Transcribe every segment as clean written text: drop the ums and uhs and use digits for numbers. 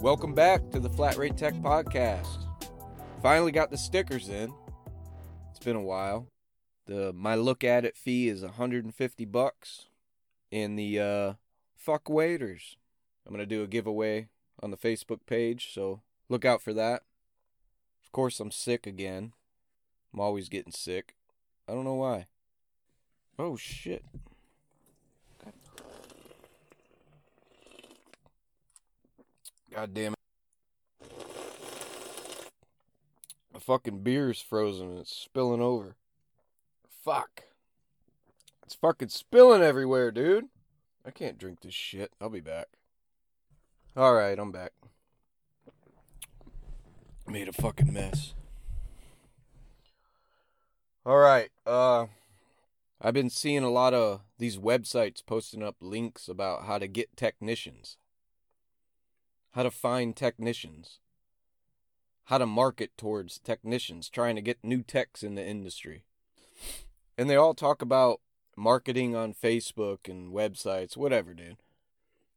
Welcome back to the Flat Rate Tech Podcast. Finally got the stickers in. It's been a while. My look at it fee is $150 in the fuck waiters. I'm going to do a giveaway on the Facebook page, so look out for that. Of course, I'm sick again. I'm always getting sick. I don't know why. Oh, shit. God damn it. My fucking beer's frozen and it's spilling over. Fuck. It's fucking spilling everywhere, dude. I can't drink this shit. I'll be back. Alright, I'm back. Made a fucking mess. Alright, I've been seeing a lot of these websites posting up links about how to get technicians. How to find technicians. How to market towards technicians, trying to get new techs in the industry. And they all talk about marketing on Facebook and websites, whatever, dude.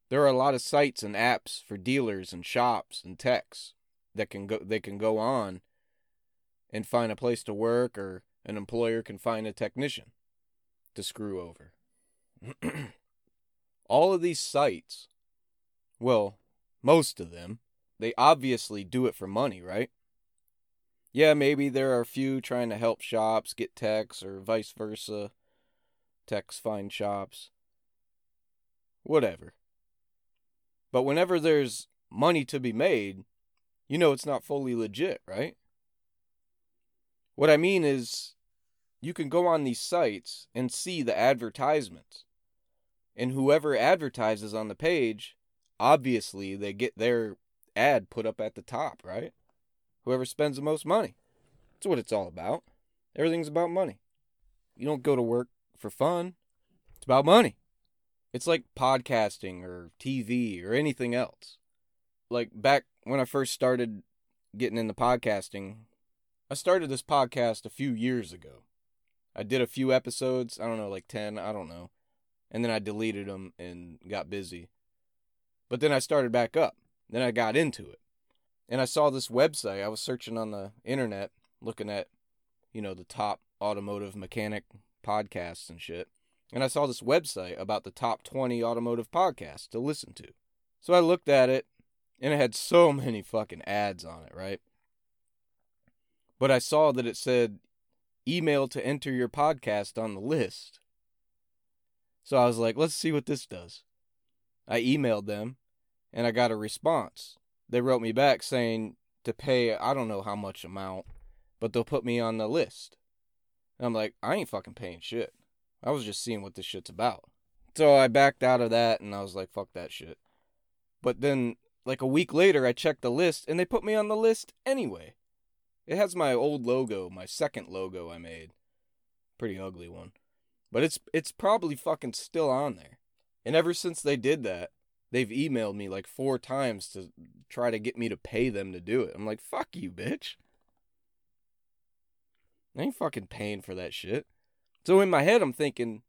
There are a lot of sites and apps for dealers and shops and techs that they can go on and find a place to work, or an employer can find a technician to screw over. All of these sites, well, most of them, they obviously do it for money, right? Yeah, maybe there are a few trying to help shops get techs, or vice versa. Techs find shops. Whatever. But whenever there's money to be made, you know it's not fully legit, right? What I mean is, you can go on these sites and see the advertisements. And whoever advertises on the page, obviously they get their ad put up at the top, right? Whoever spends the most money. That's what it's all about. Everything's about money. You don't go to work for fun. It's about money. It's like podcasting or TV or anything else. Like back when I first started getting into podcasting, I started this podcast a few years ago. I did a few episodes, I don't know, like 10, I don't know. And then I deleted them and got busy. But then I started back up. Then I got into it. And I saw this website. I was searching on the internet, looking at, the top automotive mechanic podcasts and shit. And I saw this website about the top 20 automotive podcasts to listen to. So I looked at it, and it had so many fucking ads on it, right? But I saw that it said, email to enter your podcast on the list. So I was like, let's see what this does. I emailed them, and I got a response. They wrote me back saying to pay, I don't know how much amount, but they'll put me on the list. And I'm like, I ain't fucking paying shit. I was just seeing what this shit's about. So I backed out of that, and I was like, fuck that shit. But then, like a week later, I checked the list, and they put me on the list anyway. It has my old logo, my second logo I made. Pretty ugly one. But it's probably fucking still on there. And ever since they did that, they've emailed me like 4 times to try to get me to pay them to do it. I'm like, fuck you, bitch. I ain't fucking paying for that shit. So in my head, I'm thinking,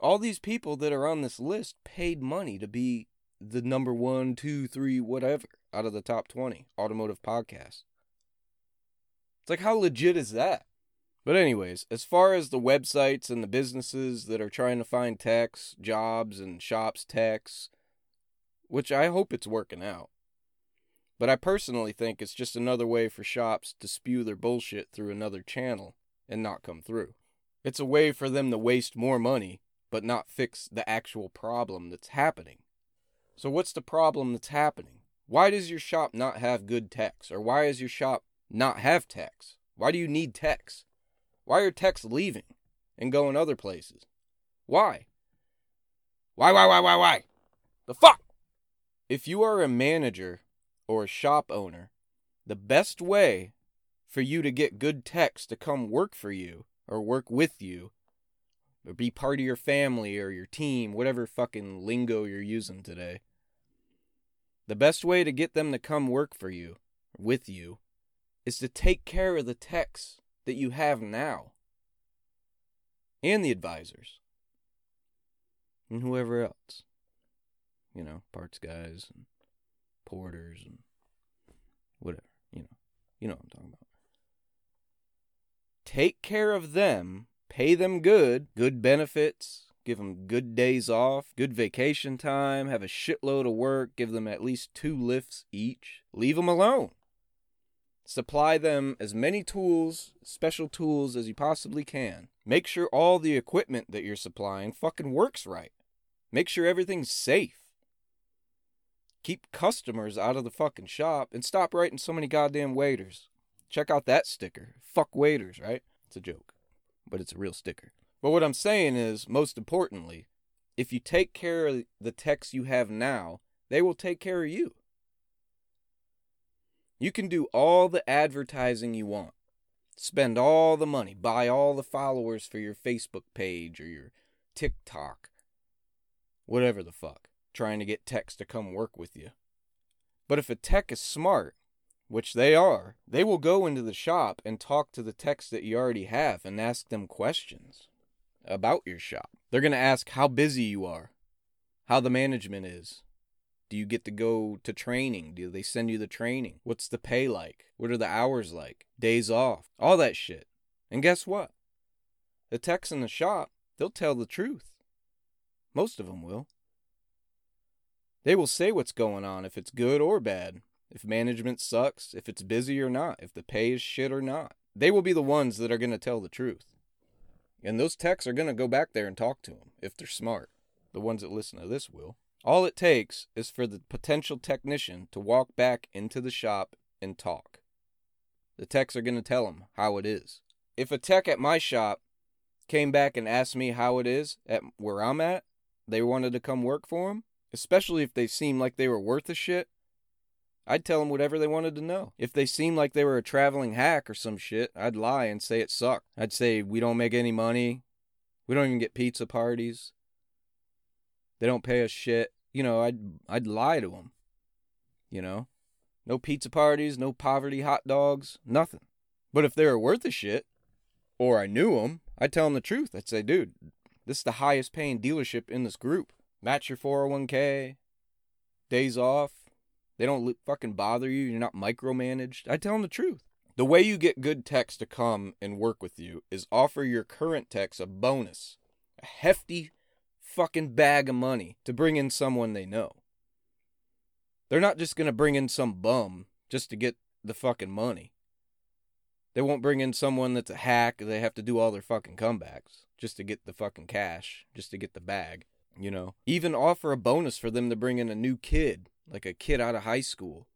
all these people that are on this list paid money to be the number 1, 2, 3, whatever, out of the top 20 automotive podcasts. It's like, how legit is that? But anyways, as far as the websites and the businesses that are trying to find techs, jobs, and shops techs, which I hope it's working out. But I personally think it's just another way for shops to spew their bullshit through another channel and not come through. It's a way for them to waste more money, but not fix the actual problem that's happening. So what's the problem that's happening? Why does your shop not have good techs? Or why does your shop not have techs? Why do you need techs? Why are techs leaving and going other places? Why? Why? The fuck? If you are a manager or a shop owner, the best way for you to get good techs to come work for you, or work with you, or be part of your family or your team, whatever fucking lingo you're using today, the best way to get them to come work for you, with you, is to take care of the techs that you have now. and the advisors and whoever else, you know, parts guys and porters and whatever, you know what I'm talking about. Take care of them, pay them good benefits, give them good days off, good vacation time, have a shitload of work, give them at least 2 lifts each, leave them alone. Supply them as many tools, special tools, as you possibly can. Make sure all the equipment that you're supplying fucking works right. Make sure everything's safe. Keep customers out of the fucking shop and stop writing so many goddamn waiters. Check out that sticker. Fuck waiters, right? It's a joke, but it's a real sticker. But what I'm saying is, most importantly, if you take care of the techs you have now, they will take care of you. You can do all the advertising you want, spend all the money, buy all the followers for your Facebook page or your TikTok, whatever the fuck, trying to get techs to come work with you. But if a tech is smart, which they are, they will go into the shop and talk to the techs that you already have and ask them questions about your shop. They're going to ask how busy you are, how the management is. Do you get to go to training? Do they send you the training? What's the pay like? What are the hours like? Days off? All that shit. And guess what? The techs in the shop, they'll tell the truth. Most of them will. They will say what's going on, if it's good or bad, if management sucks, if it's busy or not, if the pay is shit or not. They will be the ones that are going to tell the truth. And those techs are going to go back there and talk to them, if they're smart. The ones that listen to this will. All it takes is for the potential technician to walk back into the shop and talk. The techs are going to tell him how it is. If a tech at my shop came back and asked me how it is at where I'm at, they wanted to come work for him, especially if they seemed like they were worth a shit, I'd tell them whatever they wanted to know. If they seemed like they were a traveling hack or some shit, I'd lie and say it sucked. I'd say we don't make any money, we don't even get pizza parties, they don't pay us shit. You know, I'd lie to them. You know? No pizza parties, no poverty hot dogs, nothing. But if they were worth a shit, or I knew them, I'd tell them the truth. I'd say, dude, this is the highest paying dealership in this group. Match your 401k, days off. They don't fucking bother you. You're not micromanaged. I'd tell them the truth. The way you get good techs to come and work with you is offer your current techs a bonus, a hefty fucking bag of money to bring in someone they know. They're not just going to bring in some bum just to get the fucking money. They won't bring in someone that's a hack. They have to do all their fucking comebacks just to get the fucking cash, just to get the bag, you know. Even offer a bonus for them to bring in a new kid, like a kid out of high school,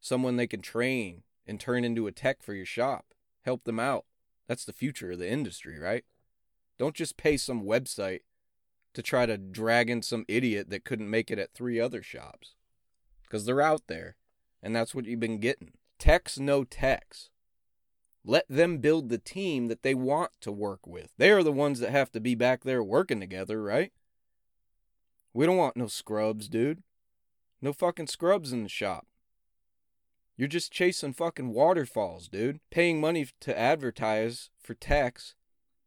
someone they can train and turn into a tech for your shop. Help them out. That's the future of the industry, right? Don't just pay some website to try to drag in some idiot that couldn't make it at 3 other shops. Because they're out there. And that's what you've been getting. Techs know techs. Let them build the team that they want to work with. They are the ones that have to be back there working together, right? We don't want no scrubs, dude. No fucking scrubs in the shop. You're just chasing fucking waterfalls, dude. Paying money to advertise for techs.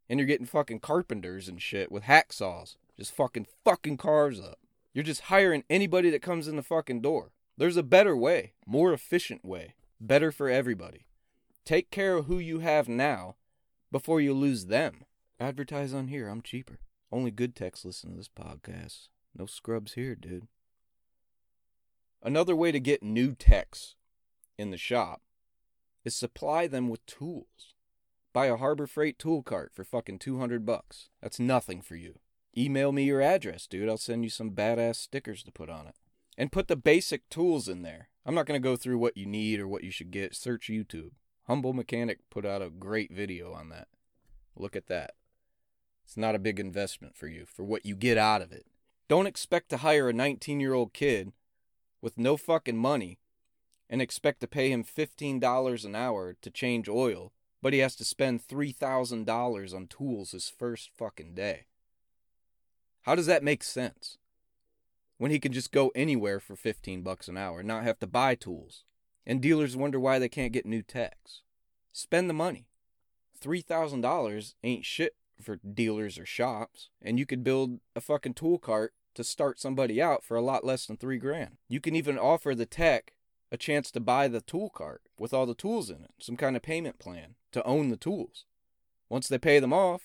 And you're getting fucking carpenters and shit with hacksaws. Just fucking carves up. You're just hiring anybody that comes in the fucking door. There's a better way. More efficient way. Better for everybody. Take care of who you have now before you lose them. Advertise on here. I'm cheaper. Only good techs listen to this podcast. No scrubs here, dude. Another way to get new techs in the shop is supply them with tools. Buy a Harbor Freight tool cart for fucking $200. That's nothing for you. Email me your address, dude. I'll send you some badass stickers to put on it. And put the basic tools in there. I'm not going to go through what you need or what you should get. Search YouTube. Humble Mechanic put out a great video on that. Look at that. It's not a big investment for you, for what you get out of it. Don't expect to hire a 19-year-old kid with no fucking money and expect to pay him $15 an hour to change oil, but he has to spend $3,000 on tools his first fucking day. How does that make sense? When he can just go anywhere for $15 an hour and not have to buy tools. And dealers wonder why they can't get new techs. Spend the money. $3,000 ain't shit for dealers or shops, and you could build a fucking tool cart to start somebody out for a lot less than $3,000. You can even offer the tech a chance to buy the tool cart with all the tools in it, some kind of payment plan to own the tools. Once they pay them off,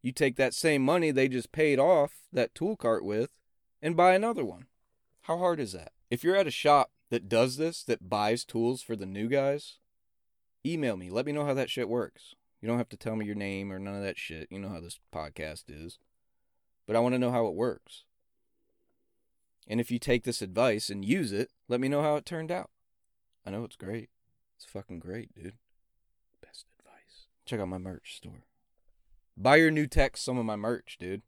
you take that same money they just paid off that tool cart with and buy another one. How hard is that? If you're at a shop that does this, that buys tools for the new guys, email me. Let me know how that shit works. You don't have to tell me your name or none of that shit. You know how this podcast is. But I want to know how it works. And if you take this advice and use it, let me know how it turned out. I know it's great. It's fucking great, dude. Best advice. Check out my merch store. Buy your new tech some of my merch, dude.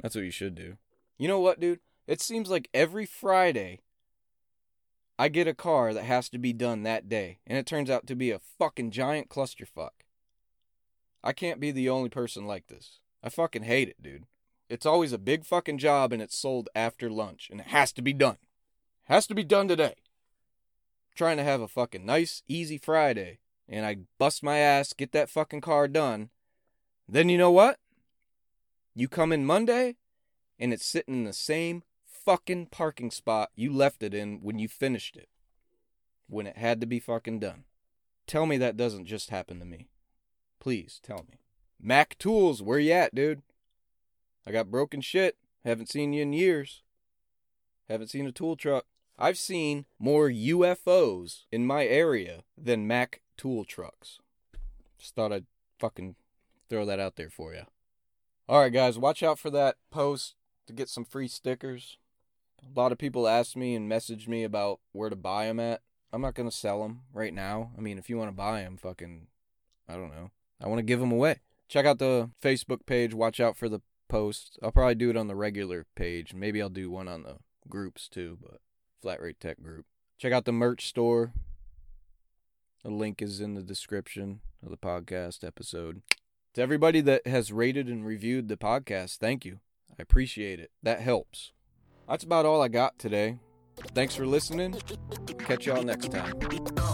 That's what you should do. You know what, dude? It seems like every Friday, I get a car that has to be done that day. And it turns out to be a fucking giant clusterfuck. I can't be the only person like this. I fucking hate it, dude. It's always a big fucking job and it's sold after lunch. And it has to be done. Has to be done today. I'm trying to have a fucking nice, easy Friday. And I bust my ass, get that fucking car done. Then you know what? You come in Monday and it's sitting in the same fucking parking spot you left it in when you finished it. When it had to be fucking done. Tell me that doesn't just happen to me. Please tell me. Mac Tools, where you at, dude? I got broken shit. Haven't seen you in years. Haven't seen a tool truck. I've seen more UFOs in my area than Mac tool trucks. Just thought I'd fucking throw that out there for you. Alright guys, watch out for that post to get some free stickers. A lot of people ask me and message me about where to buy them at. I'm not going to sell them right now. I mean, if you want to buy them, fucking, I don't know. I want to give them away. Check out the Facebook page. Watch out for the post. I'll probably do it on the regular page. Maybe I'll do one on the groups too, but Flat Rate Tech group. Check out the merch store. The link is in the description of the podcast episode. To everybody that has rated and reviewed the podcast, thank you. I appreciate it. That helps. That's about all I got today. Thanks for listening. Catch y'all next time.